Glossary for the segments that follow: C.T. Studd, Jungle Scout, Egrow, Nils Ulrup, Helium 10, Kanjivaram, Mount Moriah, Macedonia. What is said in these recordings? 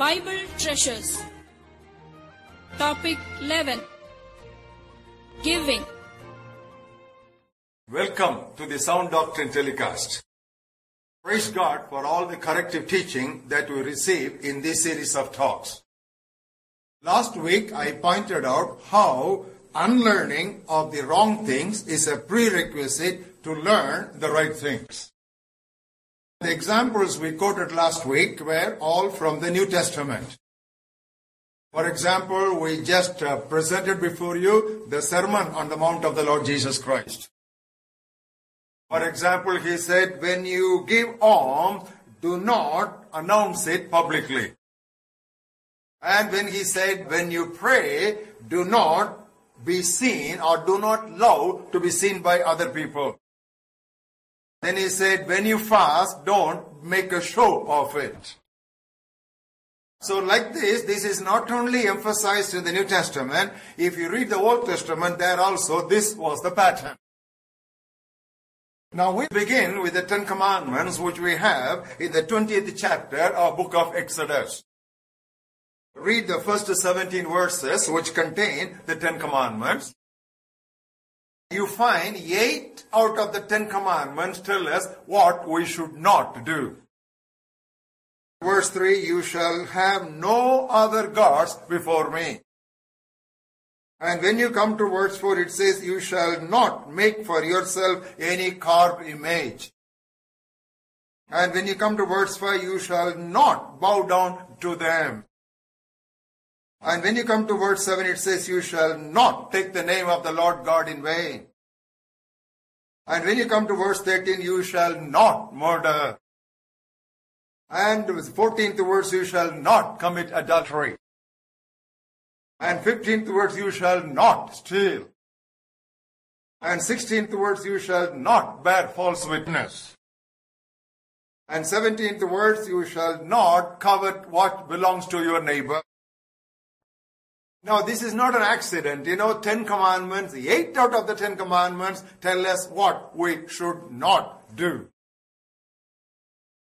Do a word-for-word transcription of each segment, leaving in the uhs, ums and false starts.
Bible treasures. Topic eleven. Giving. Welcome to the Sound Doctrine telecast. Praise God for all the corrective teaching that we receive in this series of talks. Last week I pointed out how unlearning of the wrong things is a prerequisite to learn the right things. The examples we quoted last week were all from the New Testament. For example, we just uh, presented before you the Sermon on the Mount of the Lord Jesus Christ. For example, he said, when you give alms, do not announce it publicly. And when he said, when you pray, do not be seen or do not allow to be seen by other people. Then he said, when you fast, don't make a show of it. So like this, this is not only emphasized in the New Testament. If you read the Old Testament, there also this was the pattern. Now we begin with the Ten Commandments, which we have in the twentieth chapter of Book of Exodus. Read the first seventeen verses which contain the Ten Commandments. You find eight out of the Ten Commandments tell us what we should not do. Verse three, you shall have no other gods before me. And when you come to verse four, it says, you shall not make for yourself any carved image. And when you come to verse five, you shall not bow down to them. And when you come to verse seven, it says, you shall not take the name of the Lord God in vain. And when you come to verse thirteen, you shall not murder. And with fourteenth verse, you shall not commit adultery. And fifteenth verse, you shall not steal. And sixteenth verse, you shall not bear false witness. And seventeenth verse, you shall not covet what belongs to your neighbor. Now this is not an accident. You know, Ten Commandments, eight out of the Ten Commandments tell us what we should not do.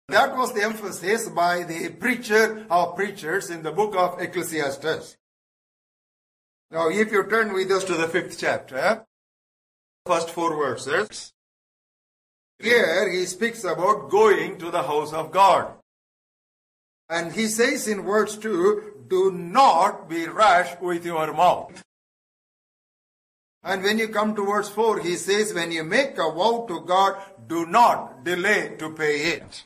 That was the emphasis by the preacher or preachers in the book of Ecclesiastes. Now, if you turn with us to the fifth chapter, first four verses, here he speaks about going to the house of God. And he says in verse two, do not be rash with your mouth. And when you come to verse four, he says, when you make a vow to God, do not delay to pay it.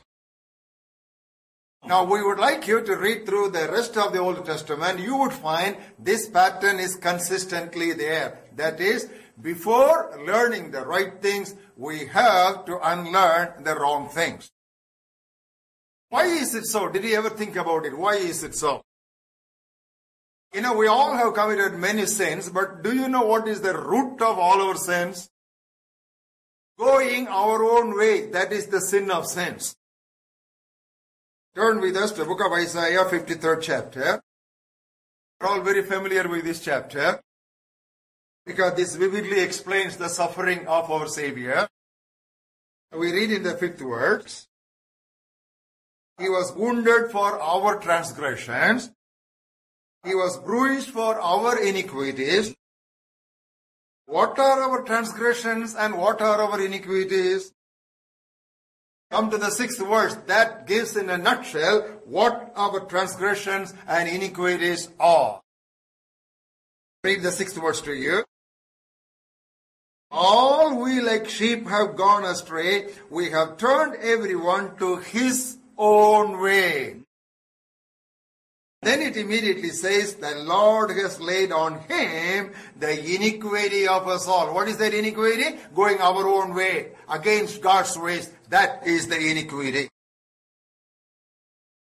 Now, we would like you to read through the rest of the Old Testament. You would find this pattern is consistently there. That is, before learning the right things, we have to unlearn the wrong things. Why is it so? Did you ever think about it? Why is it so? You know, we all have committed many sins, but do you know what is the root of all our sins? Going our own way, that is the sin of sins. Turn with us to the book of Isaiah, fifty-third chapter. We're all very familiar with this chapter because this vividly explains the suffering of our Savior. We read in the fifth verse, he was wounded for our transgressions. He was bruised for our iniquities. What are our transgressions and what are our iniquities? Come to the sixth verse. That gives in a nutshell what our transgressions and iniquities are. Read the sixth verse to you. All we like sheep have gone astray. We have turned everyone to his own way. Then it immediately says, the Lord has laid on him the iniquity of us all. What is that iniquity? Going our own way, against God's ways. That is the iniquity.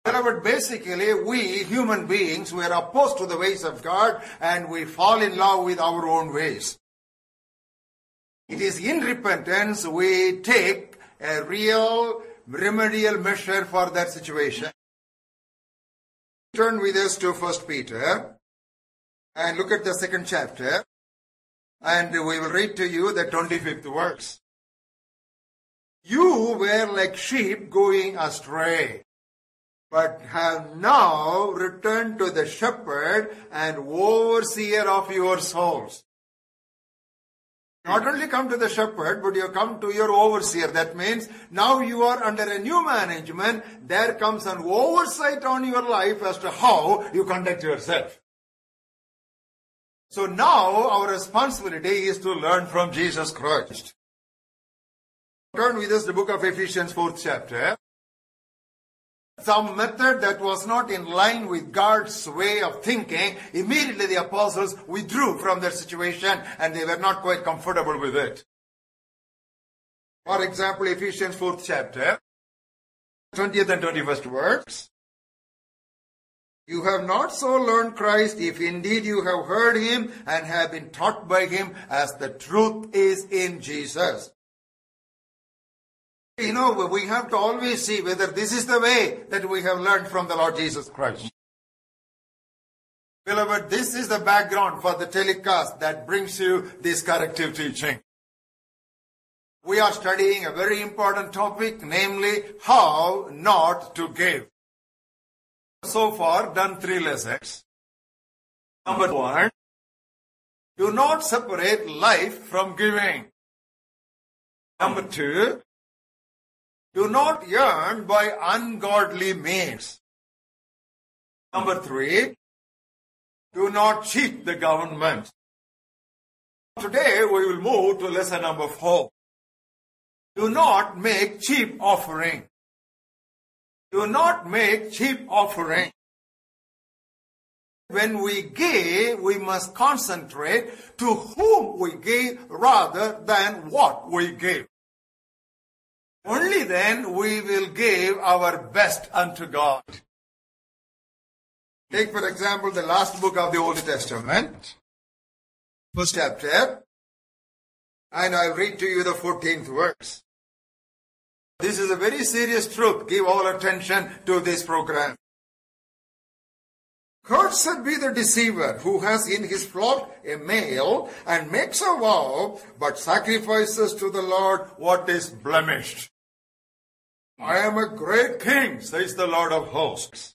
But basically, we human beings, we are opposed to the ways of God and we fall in love with our own ways. It is in repentance we take a real remedial measure for that situation. Turn with us to First Peter and look at the second chapter, and we will read to you the twenty-fifth verse. You were like sheep going astray. but have now returned to the shepherd and overseer of your souls. Not only come to the shepherd, but you come to your overseer. That means now you are under a new management. There comes an oversight on your life as to how you conduct yourself. So now our responsibility is to learn from Jesus Christ. Turn with us to the book of Ephesians, fourth chapter. Some method that was not in line with God's way of thinking, immediately the apostles withdrew from their situation and they were not quite comfortable with it. For example, Ephesians fourth chapter, twentieth and twenty-first words. You have not so learned Christ, if indeed you have heard him and have been taught by him as the truth is in Jesus. You know, we have to always see whether this is the way that we have learned from the Lord Jesus Christ. Beloved, this is the background for the telecast that brings you this corrective teaching. We are studying a very important topic, namely, how not to give. So far, done three lessons. Number one, do not separate life from giving. Number two, do not yearn by ungodly means. Number three, do not cheat the government. Today we will move to lesson number four. Do not make cheap offering. Do not make cheap offering. When we give, we must concentrate to whom we give rather than what we give. Only then we will give our best unto God. Take, for example, the last book of the Old Testament, first chapter, and I'll read to you the fourteenth verse. This is a very serious truth. Give all attention to this program. Cursed be the deceiver who has in his flock a male and makes a vow, but sacrifices to the Lord what is blemished. I am a great king, says the Lord of hosts.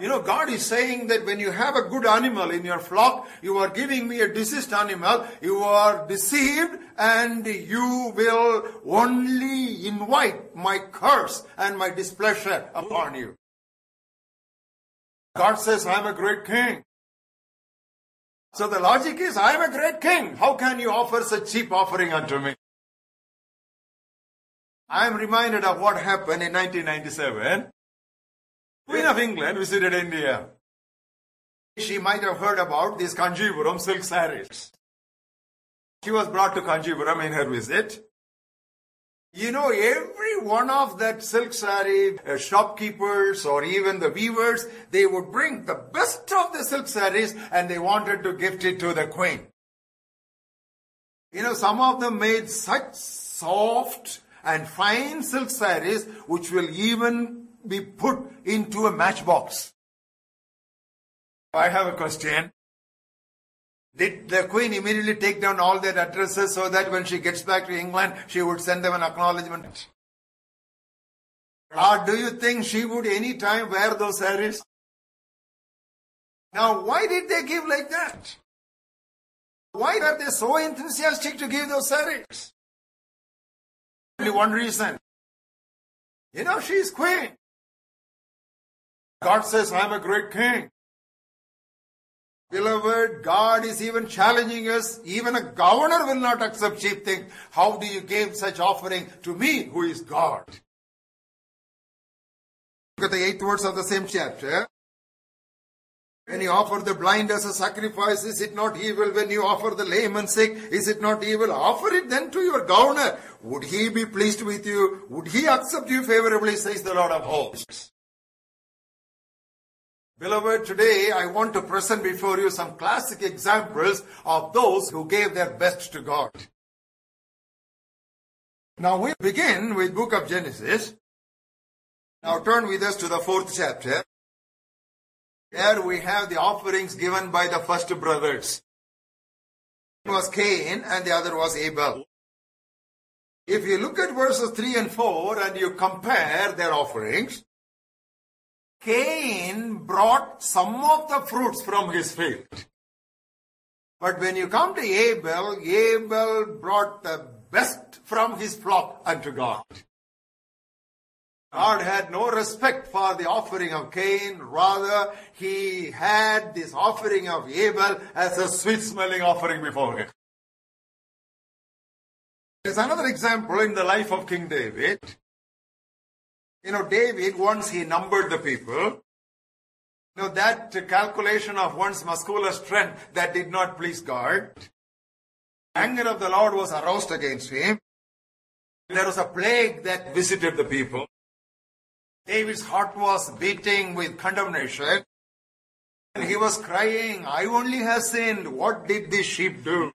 You know, God is saying that when you have a good animal in your flock, you are giving me a deceased animal, you are deceived, and you will only invite my curse and my displeasure upon you. God says, I am a great king. So the logic is, I am a great king. How can you offer such cheap offering unto me? I am reminded of what happened in nineteen ninety-seven. Queen of England visited India. She might have heard about these Kanjivaram silk sarees. She was brought to Kanjivaram in her visit. You know, every one of that silk saree, uh, shopkeepers or even the weavers, they would bring the best of the silk sarees and they wanted to gift it to the queen. You know, some of them made such soft and fine silk sarees which will even be put into a matchbox. I have a question. Did the queen immediately take down all their addresses so that when she gets back to England, she would send them an acknowledgement? Or do you think she would any time wear those sarees? Now, why did they give like that? Why were they so enthusiastic to give those sarees? Only one reason. You know, she is queen. God says, I am a great king. Beloved, God is even challenging us. Even a governor will not accept cheap things. How do you give such offering to me who is God? Look at the eighth words of the same chapter. When you offer the blind as a sacrifice, is it not evil? When you offer the lame and sick, is it not evil? Offer it then to your governor. Would he be pleased with you? Would he accept you favorably, says the Lord of hosts? Beloved, today I want to present before you some classic examples of those who gave their best to God. Now we begin with book of Genesis. Now turn with us to the fourth chapter. There we have the offerings given by the first brothers. One was Cain and the other was Abel. If you look at verses three and four and you compare their offerings, Cain brought some of the fruits from his field. But when you come to Abel, Abel brought the best from his flock unto God. God had no respect for the offering of Cain. Rather, he had this offering of Abel as a sweet-smelling offering before him. There's another example in the life of King David. You know, David, once he numbered the people. You know, that calculation of one's muscular strength, that did not please God. The anger of the Lord was aroused against him. There was a plague that visited the people. David's heart was beating with condemnation. And he was crying, I only have sinned. What did these sheep do?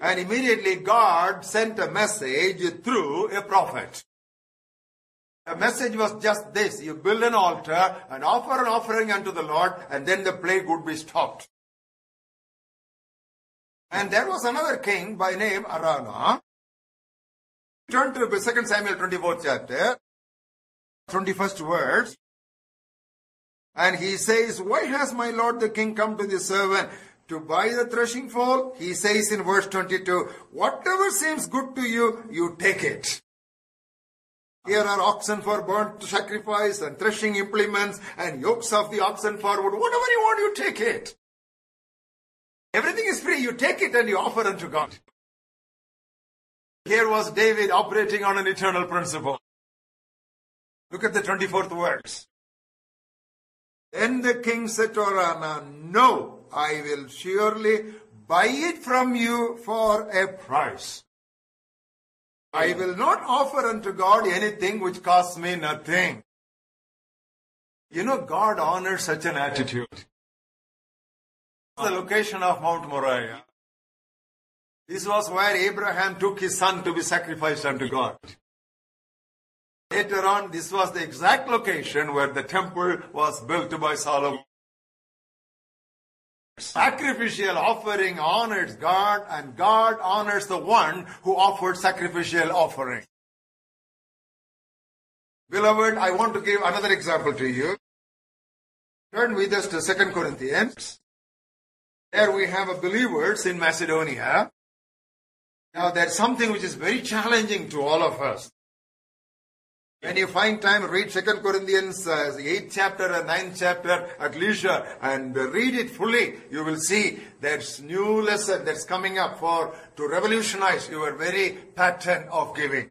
And immediately God sent a message through a prophet. The message was just this: you build an altar and offer an offering unto the Lord, and then the plague would be stopped. And there was another king by name Araunah. Turn to Second Samuel twenty-fourth chapter, twenty-first verse. And he says, why has my lord the king come to this servant? To buy the threshing floor, he says in verse twenty-two, whatever seems good to you, you take it. Here are oxen for burnt sacrifice and threshing implements and yokes of the oxen for wood. Whatever you want, you take it. Everything is free. You take it and you offer unto God. Here was David operating on an eternal principle. Look at the twenty-fourth verse. Then the king said to Araunah, no, I will surely buy it from you for a price. I will not offer unto God anything which costs me nothing. You know, God honors such an attitude. The location of Mount Moriah. This was where Abraham took his son to be sacrificed unto God. Later on, this was the exact location where the temple was built by Solomon. Sacrificial offering honors God, and God honors the one who offered sacrificial offering. Beloved, I want to give another example to you. Turn with us to Second Corinthians. There we have a believers in Macedonia. Now there's something which is very challenging to all of us. When you find time, read Second Corinthians uh, eighth chapter and ninth chapter at leisure, and uh, read it fully. You will see there's new lesson that's coming up for to revolutionize your very pattern of giving.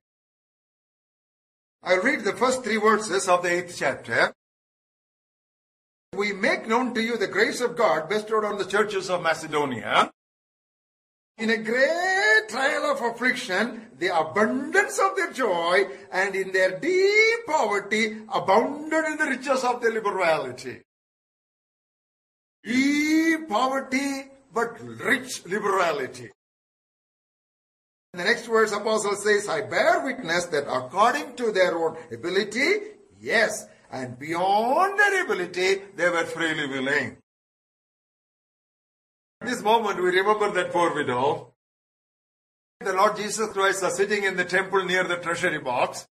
I'll read the first three verses of the eighth chapter. We make known to you the grace of God bestowed on the churches of Macedonia. In a great trial of affliction, the abundance of their joy, and in their deep poverty, abounded in the riches of their liberality. Deep poverty, but rich liberality. In the next verse, Apostle says, I bear witness that according to their own ability, yes, and beyond their ability, they were freely willing. At this moment, we remember that poor widow. The Lord Jesus Christ was sitting in the temple near the treasury box.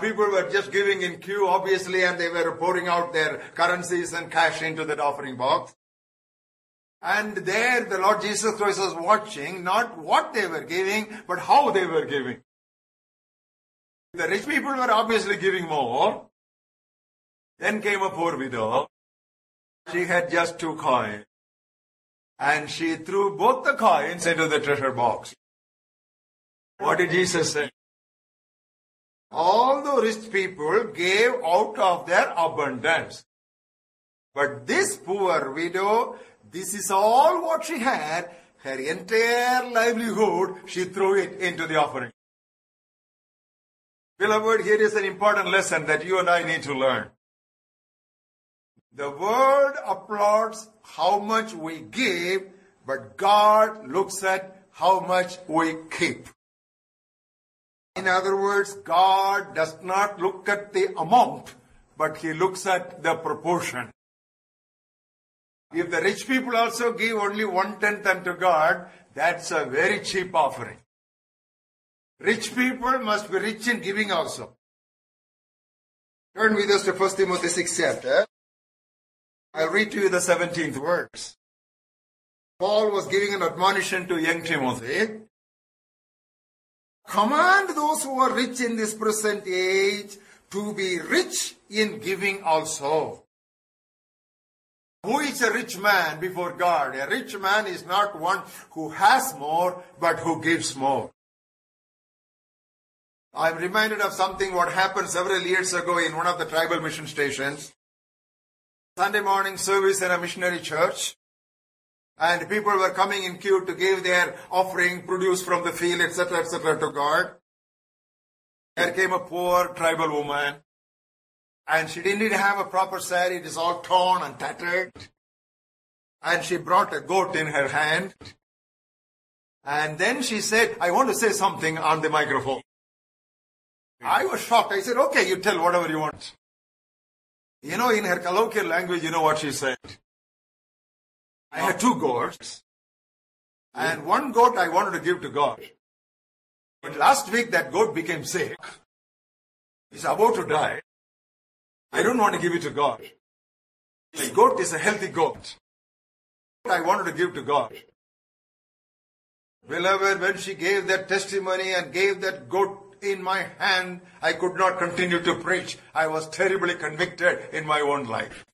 People were just giving in queue, obviously, and they were pouring out their currencies and cash into that offering box. And there, the Lord Jesus Christ was watching not what they were giving, but how they were giving. The rich people were obviously giving more. Then came a poor widow. She had just two coins. And she threw both the coins into the treasure box. What did Jesus say? All the rich people gave out of their abundance. But this poor widow, this is all what she had. Her entire livelihood, she threw it into the offering. Beloved, here is an important lesson that you and I need to learn. The world applauds how much we give, but God looks at how much we keep. In other words, God does not look at the amount, but He looks at the proportion. If the rich people also give only one tenth unto God, that's a very cheap offering. Rich people must be rich in giving also. Turn with us to First Timothy six chapter. I'll read to you the seventeenth verse. Paul was giving an admonition to young Timothy. Command those who are rich in this present age to be rich in giving also. Who is a rich man before God? A rich man is not one who has more, but who gives more. I'm reminded of something what happened several years ago in one of the tribal mission stations. Sunday morning service in a missionary church. And people were coming in queue to give their offering, produce from the field, et cetera, et cetera to God. There came a poor tribal woman. And she didn't have a proper sari. It is all torn and tattered. And she brought a goat in her hand. And then she said, I want to say something on the microphone. I was shocked. I said, okay, you tell whatever you want. You know, in her colloquial language, you know what she said. I had two goats. And one goat I wanted to give to God. But last week that goat became sick. He's about to die. I don't want to give it to God. The goat is a healthy goat. I wanted to give to God. Beloved, when she gave that testimony and gave that goat in my hand, I could not continue to preach. I was terribly convicted in my own life.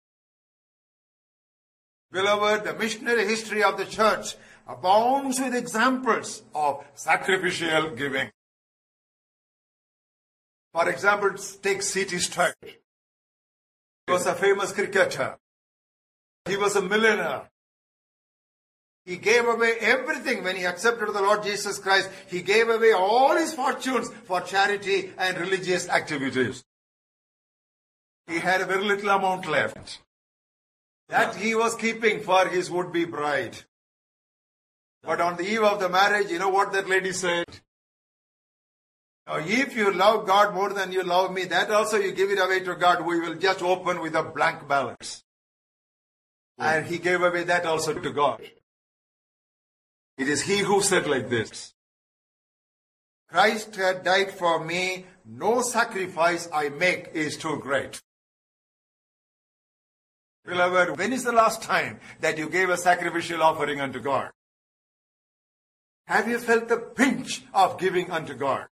Beloved, the missionary history of the church abounds with examples of sacrificial giving. For example, take C T Studd. He was a famous cricketer. He was a millionaire. He gave away everything when he accepted the Lord Jesus Christ. He gave away all his fortunes for charity and religious activities. He had a very little amount left that he was keeping for his would-be bride. But on the eve of the marriage, you know what that lady said? Now, if you love God more than you love me, that also you give it away to God, we will just open with a blank balance. Yeah. And he gave away that also to God. It is he who said like this, Christ had died for me, no sacrifice I make is too great. Beloved, when is the last time that you gave a sacrificial offering unto God? Have you felt the pinch of giving unto God?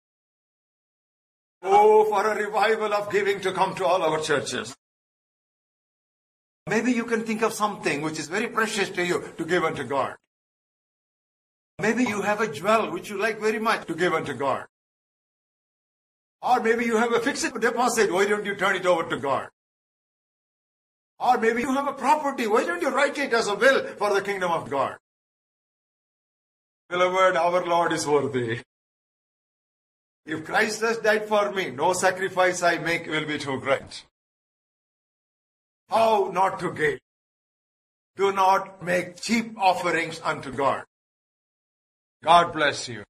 Oh, for a revival of giving to come to all our churches. Maybe you can think of something which is very precious to you to give unto God. Maybe you have a jewel which you like very much to give unto God. Or maybe you have a fixed deposit, why don't you turn it over to God? Or maybe you have a property, why don't you write it as a will for the kingdom of God? Beloved, our Lord is worthy. If Christ has died for me, no sacrifice I make will be too great. How not to give? Do not make cheap offerings unto God. God bless you.